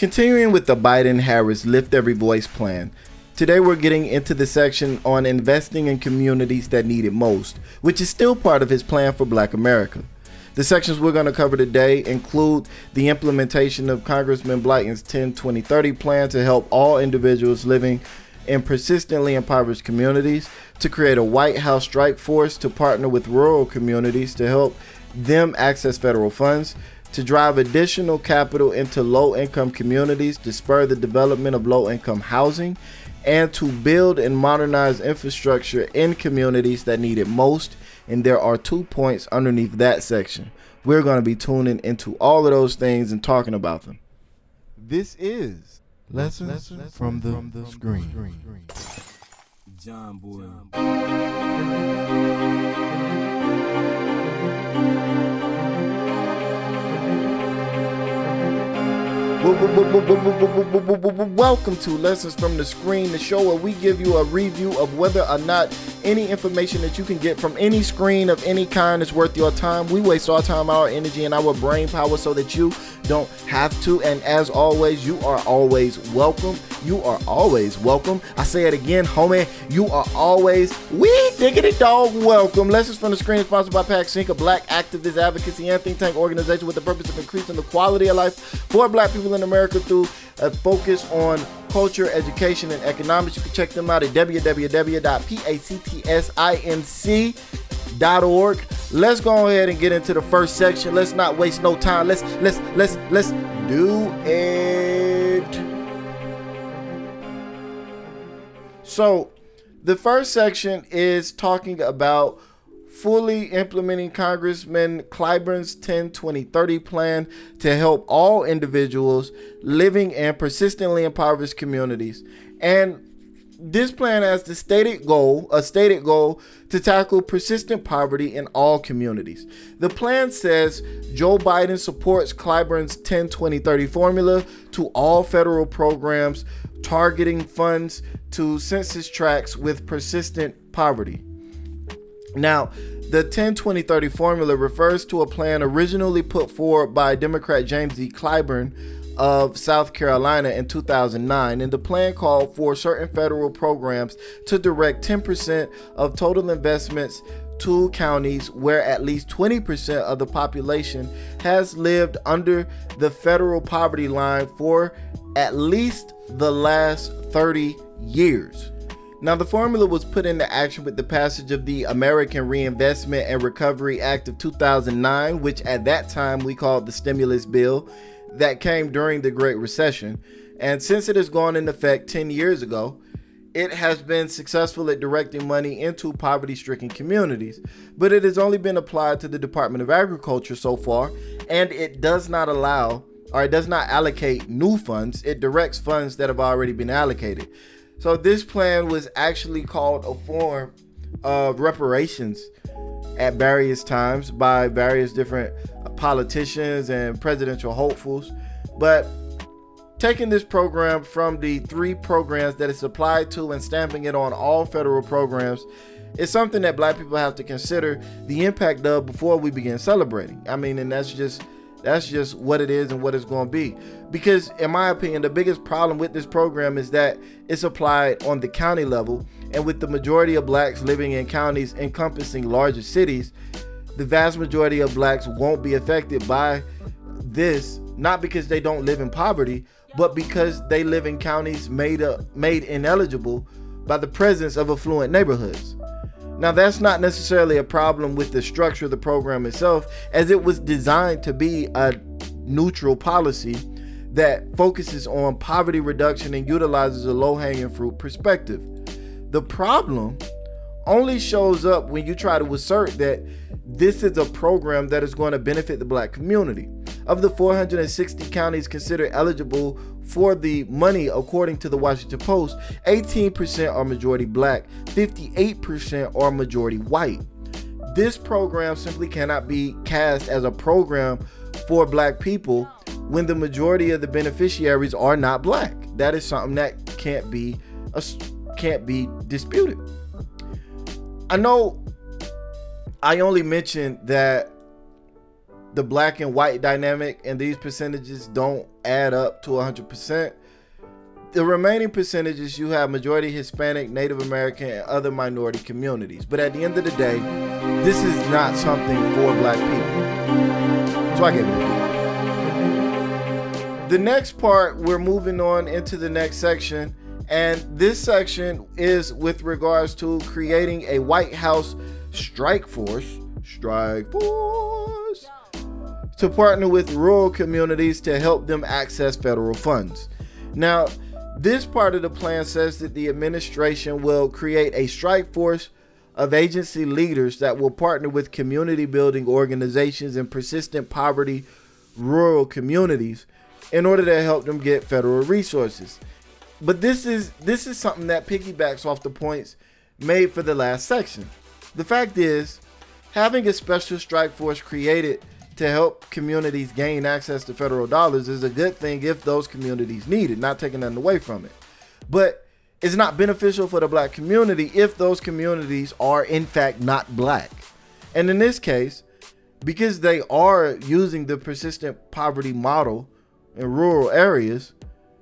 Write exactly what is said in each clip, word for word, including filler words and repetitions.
Continuing with the Biden-Harris Lift Every Voice plan, today we're getting into the section on investing in communities that need it most, which is still part of his plan for Black America. The sections we're going to cover today include the implementation of Congressman Blyton's ten twenty thirty plan to help all individuals living in persistently impoverished communities, to create a White House strike force to partner with rural communities to help them access federal funds, to drive additional capital into low-income communities to spur the development of low-income housing, and to build and modernize infrastructure in communities that need it most. And there are two points underneath that section. We're going to be tuning into all of those things and talking about them. This is Lessons, Lessons from, the from the Screen. screen. John Boy. Welcome to Lessons from the Screen, the show where we give you a review of whether or not any information that you can get from any screen of any kind is worth your time. We waste our time, our energy, and our brain power so that you don't have to. And as always, you are always welcome. You are always welcome. I say it again, homie. You are always we diggity dog welcome. Lessons from the Screen is sponsored by PACSync, a Black activist advocacy and think tank organization with the purpose of increasing the quality of life for Black people in America through a focus on culture, education, and economics. You can check them out at w w w dot pacsinc dot org. Let's go ahead and get into the first section. Let's not waste no time. Let's let's let's let's do it. So the first section is talking about fully implementing Congressman Clyburn's ten twenty thirty plan to help all individuals living in persistently impoverished communities. And this plan has the stated goal, a stated goal to tackle persistent poverty in all communities. The plan says Joe Biden supports Clyburn's ten twenty thirty formula to all federal programs targeting funds to census tracts with persistent poverty. Now, the ten twenty thirty formula refers to a plan originally put forward by Democrat James E. Clyburn of South Carolina in two thousand nine, and the plan called for certain federal programs to direct ten percent of total investments to counties where at least twenty percent of the population has lived under the federal poverty line for at least the last thirty years. Now, the formula was put into action with the passage of the American Reinvestment and Recovery Act of two thousand nine, which at that time we called the stimulus bill, that came during the Great Recession. And since it has gone into effect ten years ago, it has been successful at directing money into poverty-stricken communities, but it has only been applied to the Department of Agriculture so far, and it does not allow or it does not allocate new funds. It directs funds that have already been allocated. So this plan was actually called a form of reparations at various times by various different politicians and presidential hopefuls. But taking this program from the three programs that it's applied to and stamping it on all federal programs is something that Black people have to consider the impact of before we begin celebrating. I mean, and that's just That's just what it is and what it's going to be. Because in my opinion, the biggest problem with this program is that it's applied on the county level. And with the majority of Blacks living in counties encompassing larger cities, the vast majority of Blacks won't be affected by this, not because they don't live in poverty, but because they live in counties made up, made ineligible by the presence of affluent neighborhoods. Now, that's not necessarily a problem with the structure of the program itself, as it was designed to be a neutral policy that focuses on poverty reduction and utilizes a low-hanging fruit perspective. The problem only shows up when you try to assert that this is a program that is going to benefit the Black community. Of the four hundred sixty counties considered eligible for the money, according to the Washington Post, eighteen percent are majority Black, fifty-eight percent are majority white. This program simply cannot be cast as a program for Black people when the majority of the beneficiaries are not Black. That is something that can't be can't be disputed. I know I only mentioned that the black and white dynamic and these percentages don't add up to one hundred percent. The remaining percentages, you have majority Hispanic, Native American, and other minority communities. But at the end of the day, this is not something for black people. So I get it. The next part, we're moving on into the next section. And this section is with regards to creating a White House strike force, strike force, to partner with rural communities to help them access federal funds. Now, this part of the plan says that the administration will create a strike force of agency leaders that will partner with community building organizations in persistent poverty rural communities in order to help them get federal resources. But this is this is something that piggybacks off the points made for the last section. The fact is, having a special strike force created to help communities gain access to federal dollars is a good thing if those communities need it, not taking nothing away from it. But it's not beneficial for the black community if those communities are in fact not black. And in this case, because they are using the persistent poverty model in rural areas,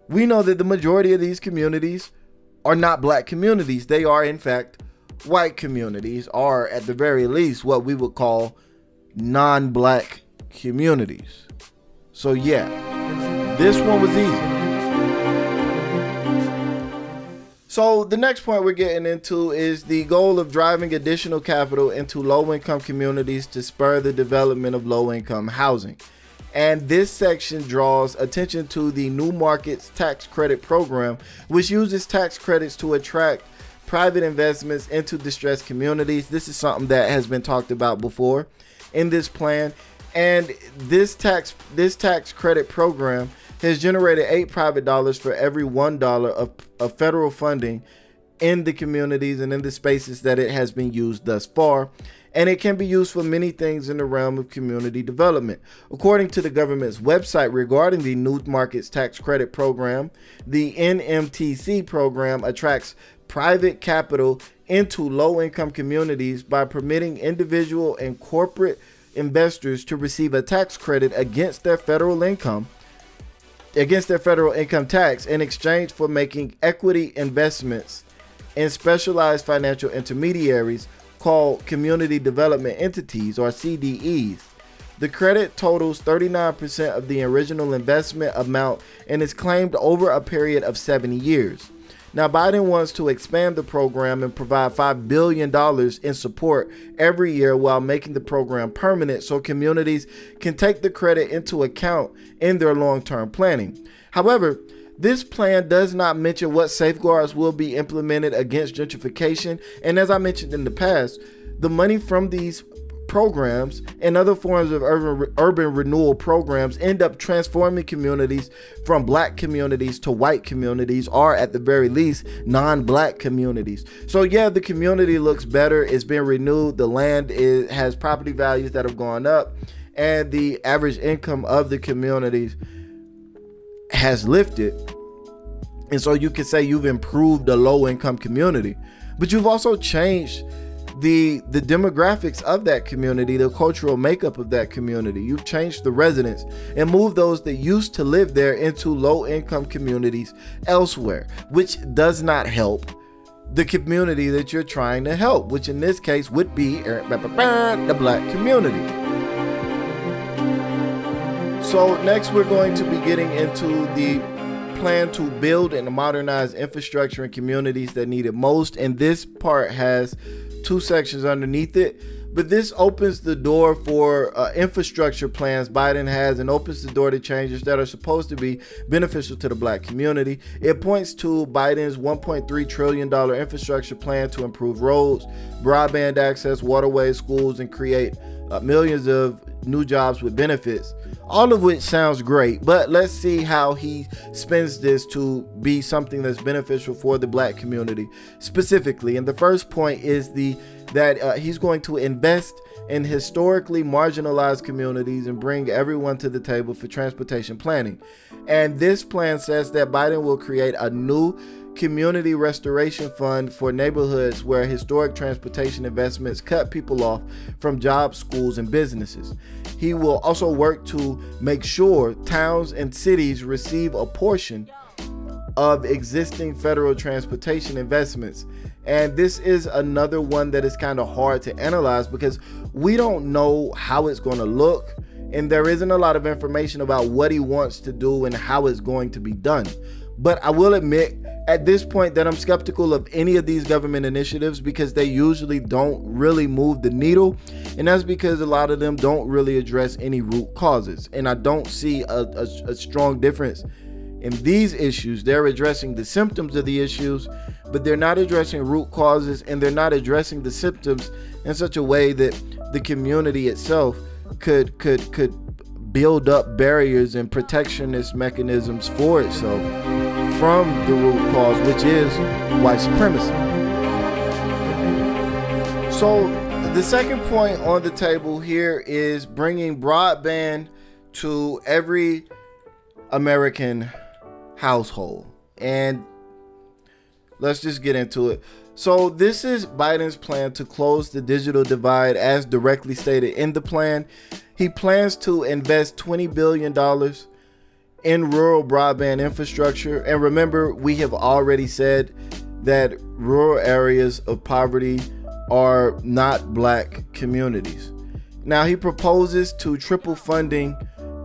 we know that the majority of these communities are not black communities. They are in fact white communities, or at the very least what we would call non-black communities. So yeah, this one was easy. So the next point we're getting into is the goal of driving additional capital into low-income communities to spur the development of low-income housing. And this section draws attention to the New Markets Tax Credit Program, which uses tax credits to attract private investments into distressed communities. This is something that has been talked about before in this plan, and this tax this tax credit program has generated eight private dollars for every one dollar of, of federal funding in the communities and in the spaces that it has been used thus far, and it can be used for many things in the realm of community development. According to the government's website regarding the New Markets Tax Credit Program, the N M T C program attracts private capital into low-income communities by permitting individual and corporate investors to receive a tax credit against their federal income, against their federal income tax, in exchange for making equity investments in specialized financial intermediaries called Community Development Entities, or C D Es. The credit totals thirty-nine percent of the original investment amount and is claimed over a period of seventy years. Now, Biden wants to expand the program and provide five billion dollars in support every year while making the program permanent so communities can take the credit into account in their long-term planning. However, this plan does not mention what safeguards will be implemented against gentrification, and as I mentioned in the past, the money from these programs and other forms of urban, urban renewal programs end up transforming communities from black communities to white communities, or at the very least non-black communities. So yeah, the community looks better, it's been renewed, the land is, has property values that have gone up, and the average income of the communities has lifted, and so you could say you've improved the low-income community, but you've also changed The, the demographics of that community, the cultural makeup of that community. You've changed the residents and moved those that used to live there into low-income communities elsewhere, which does not help the community that you're trying to help, which in this case would be the black community. So next we're going to be getting into the plan to build and modernize infrastructure in communities that need it most, and this part has two sections underneath it, but this opens the door for uh, infrastructure plans Biden has and opens the door to changes that are supposed to be beneficial to the black community. It points to Biden's one point three trillion dollars infrastructure plan to improve roads, broadband access, waterways, schools, and create uh, millions of new jobs with benefits, all of which sounds great, but let's see how he spends this to be something that's beneficial for the black community specifically. And the first point is the that uh, he's going to invest in historically marginalized communities and bring everyone to the table for transportation planning. And this plan says that Biden will create a new Community Restoration Fund for neighborhoods where historic transportation investments cut people off from jobs, schools, and businesses. He will also work to make sure towns and cities receive a portion of existing federal transportation investments. And this is another one that is kind of hard to analyze because we don't know how it's going to look. And there isn't a lot of information about what he wants to do and how it's going to be done. But I will admit at this point that I'm skeptical of any of these government initiatives because they usually don't really move the needle. And that's because a lot of them don't really address any root causes. And I don't see a, a, a strong difference in these issues. They're addressing the symptoms of the issues, but they're not addressing root causes, and they're not addressing the symptoms in such a way that the community itself could could could build up barriers and protectionist mechanisms for itself from the root cause, which is white supremacy. So the second point on the table here is bringing broadband to every American household. And let's just get into it. So this is Biden's plan to close the digital divide as directly stated in the plan. He plans to invest twenty billion dollars in rural broadband infrastructure. And remember, we have already said that rural areas of poverty are not black communities. Now he proposes to triple funding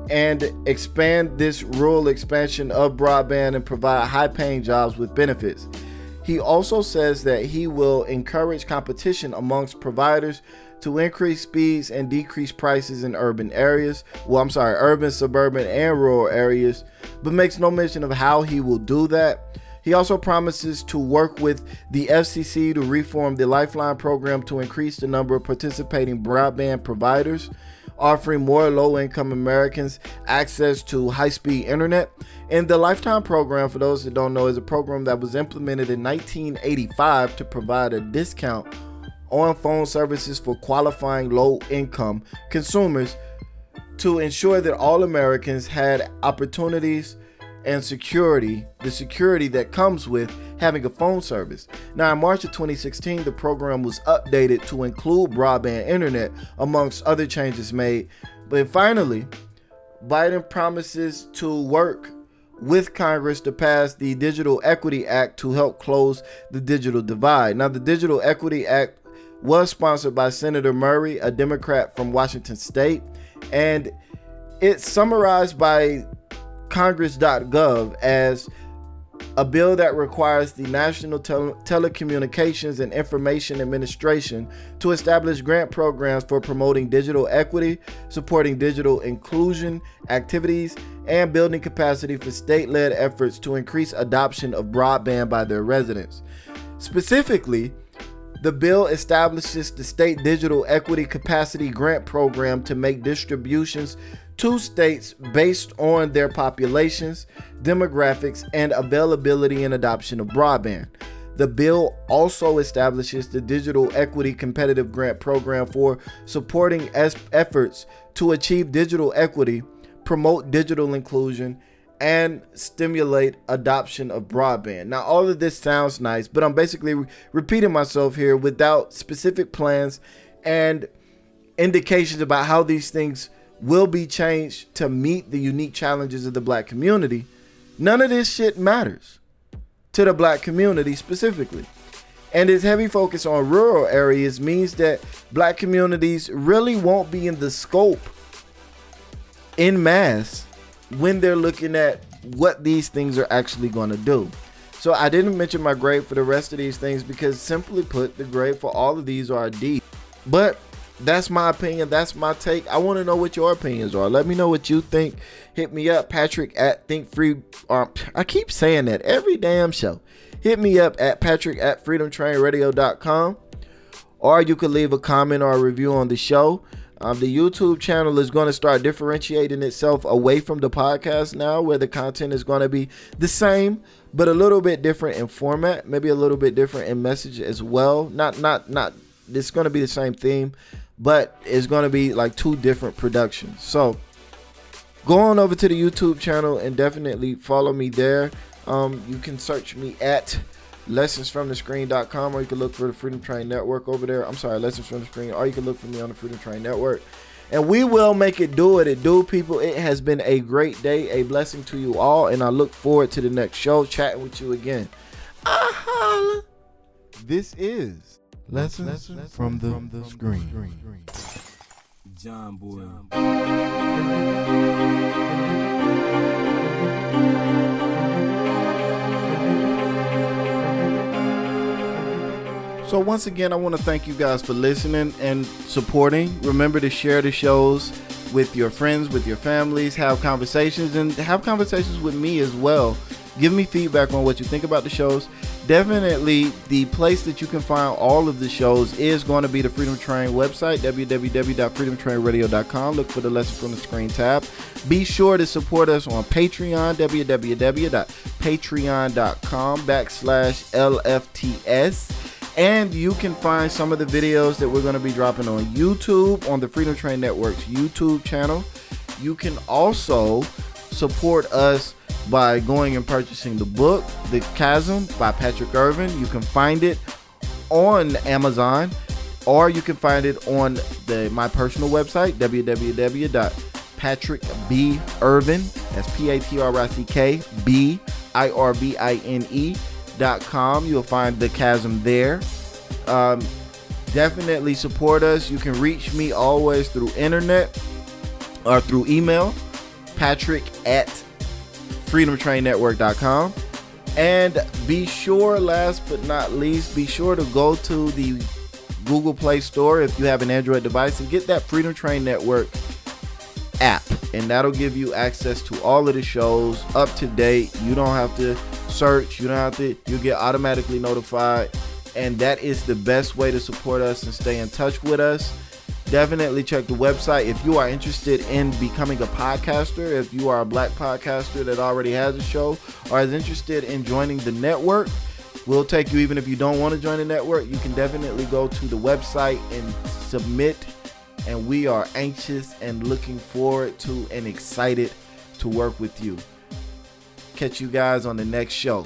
and expand this rural expansion of broadband and provide high-paying jobs with benefits. He also says that he will encourage competition amongst providers to increase speeds and decrease prices in urban areas. Well, I'm sorry, urban, suburban, and rural areas, but makes no mention of how he will do that. He also promises to work with the F C C to reform the Lifeline program to increase the number of participating broadband providers, offering more low-income Americans access to high-speed internet. And the Lifetime program, for those that don't know, is a program that was implemented in nineteen eighty-five to provide a discount on phone services for qualifying low-income consumers to ensure that all Americans had opportunities and security, the security that comes with having a phone service. Now, in March of twenty sixteen, the program was updated to include broadband internet, amongst other changes made. But finally, Biden promises to work with Congress to pass the Digital Equity Act to help close the digital divide. Now, the Digital Equity Act was sponsored by Senator Murray, a Democrat from Washington State, and it's summarized by congress dot gov as a bill that requires the National Tele- Telecommunications and Information Administration to establish grant programs for promoting digital equity, supporting digital inclusion activities, and building capacity for state-led efforts to increase adoption of broadband by their residents. Specifically, the bill establishes the State Digital Equity Capacity Grant Program to make distributions to states based on their populations, demographics, and availability and adoption of broadband. The bill also establishes the Digital Equity Competitive Grant Program for supporting es- efforts to achieve digital equity, promote digital inclusion, and stimulate adoption of broadband. Now, all of this sounds nice, but I'm basically re- repeating myself here without specific plans and indications about how these things will be changed to meet the unique challenges of the black community. None of this shit matters to the black community specifically. And his heavy focus on rural areas means that black communities really won't be in the scope en masse when they're looking at what these things are actually going to do. So I didn't mention my grade for the rest of these things because simply put, the grade for all of these are a D. But that's my opinion. That's my take. I want to know what your opinions are. Let me know what you think. Hit me up, Patrick at Think Free. Um, I keep saying that every damn show. Hit me up at Patrick at freedom train radio dot com, or you could leave a comment or a review on the show. Um, the YouTube channel is going to start differentiating itself away from the podcast now, where the content is going to be the same, but a little bit different in format, maybe a little bit different in message as well. Not, not, not. It's going to be the same theme, but it's going to be like two different productions. So go on over to the YouTube channel and definitely follow me there. Um, you can search me at lessons from the screen dot com, or you can look for the Freedom Train Network over there. I'm sorry, Lessons from the Screen, or you can look for me on the Freedom Train Network. And we will make it do what it do, people. It has been a great day, a blessing to you all, and I look forward to the next show, chatting with you again. Uh-huh. This is Lessons, Lessons from, the, from the Screen. From the screen. John Boy. John Boy. So once again, I want to thank you guys for listening and supporting. Remember to share the shows with your friends, with your families, have conversations, and have conversations with me as well. Give me feedback on what you think about the shows. Definitely, the place that you can find all of the shows is going to be the Freedom Train website, w w w dot freedom train radio dot com. Look for the Lesson from the Screen tab. Be sure to support us on Patreon, w w w dot patreon dot com backslash L F T S. And you can find some of the videos that we're going to be dropping on YouTube, on the Freedom Train Network's YouTube channel. You can also support us by going and purchasing the book, The Chasm by Patrick Birvin. You can find it on Amazon, or you can find it on the my personal website, w w w dot patrick b irvin, that's P A T R I C K B I R V I N E. Dot com. You'll find The Chasm there. Um, definitely support us. You can reach me always through internet or through email, Patrick at freedom train network dot com. And be sure, last but not least, be sure to go to the Google Play Store if you have an Android device and get that Freedom Train Network app, and that'll give you access to all of the shows up to date. You don't have to search, you don't have to, you get automatically notified, and that is the best way to support us and stay in touch with us. Definitely check the website if you are interested in becoming a podcaster, if you are a black podcaster that already has a show or is interested in joining the network. We'll take you even if you don't want to join the network. You can definitely go to the website and submit, and we are anxious and looking forward to and excited to work with you. Catch you guys on the next show.